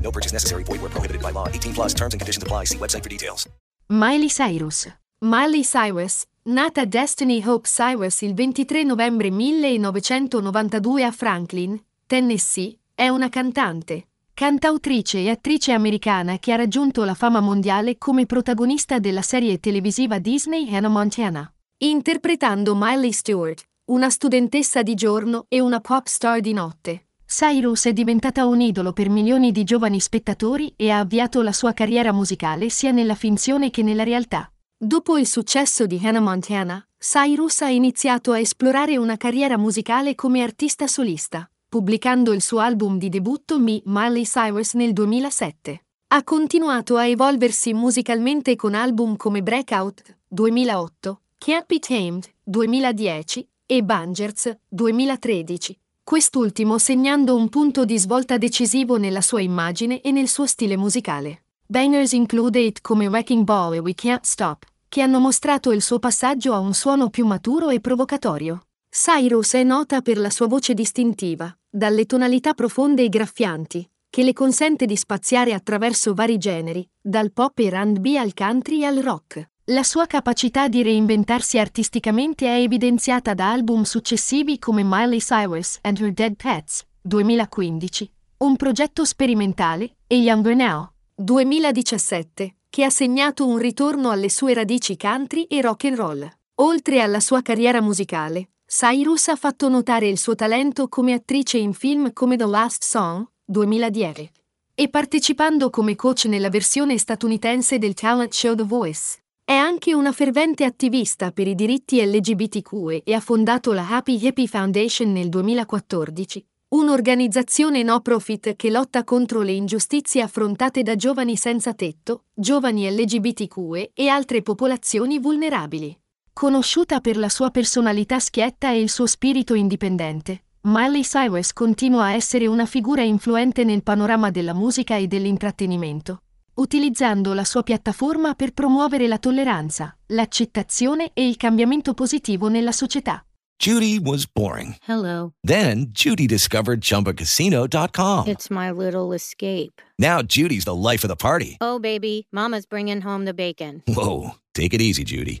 No purchase necessary. Void where prohibited by law. 18+ terms and conditions apply. See website for details. Miley Cyrus. Miley Cyrus, nata Destiny Hope Cyrus il 23 novembre 1992 a Franklin, Tennessee, è una cantante, cantautrice e attrice americana che ha raggiunto la fama mondiale come protagonista della serie televisiva Disney Hannah Montana, interpretando Miley Stewart, una studentessa di giorno e una pop star di notte. Cyrus è diventata un idolo per milioni di giovani spettatori e ha avviato la sua carriera musicale sia nella finzione che nella realtà. Dopo il successo di Hannah Montana, Cyrus ha iniziato a esplorare una carriera musicale come artista solista, pubblicando il suo album di debutto Me, Miley Cyrus nel 2007. Ha continuato a evolversi musicalmente con album come Breakout, 2008, Can't Be Tamed, 2010, e Bangers, 2013. Quest'ultimo segnando un punto di svolta decisivo nella sua immagine e nel suo stile musicale. Bangers include hit come Wrecking Ball e We Can't Stop, che hanno mostrato il suo passaggio a un suono più maturo e provocatorio. Cyrus è nota per la sua voce distintiva, dalle tonalità profonde e graffianti, che le consente di spaziare attraverso vari generi, dal pop e R&B al country e al rock. La sua capacità di reinventarsi artisticamente è evidenziata da album successivi come Miley Cyrus and Her Dead Pets, 2015, un progetto sperimentale, e Younger Now, 2017, che ha segnato un ritorno alle sue radici country e rock and roll. Oltre alla sua carriera musicale, Cyrus ha fatto notare il suo talento come attrice in film come The Last Song, 2010, e partecipando come coach nella versione statunitense del talent show The Voice. È anche una fervente attivista per i diritti LGBTQ e ha fondato la Happy Hippie Foundation nel 2014, un'organizzazione no profit che lotta contro le ingiustizie affrontate da giovani senza tetto, giovani LGBTQ e altre popolazioni vulnerabili. Conosciuta per la sua personalità schietta e il suo spirito indipendente, Miley Cyrus continua a essere una figura influente nel panorama della musica e dell'intrattenimento, utilizzando la sua piattaforma per promuovere la tolleranza, l'accettazione e il cambiamento positivo nella società. Judy was boring. Hello. Then Judy discovered ChumbaCasino.com. It's my little escape. Now Judy's the life of the party. Oh, baby, mama's bringing home the bacon. Whoa, take it easy, Judy.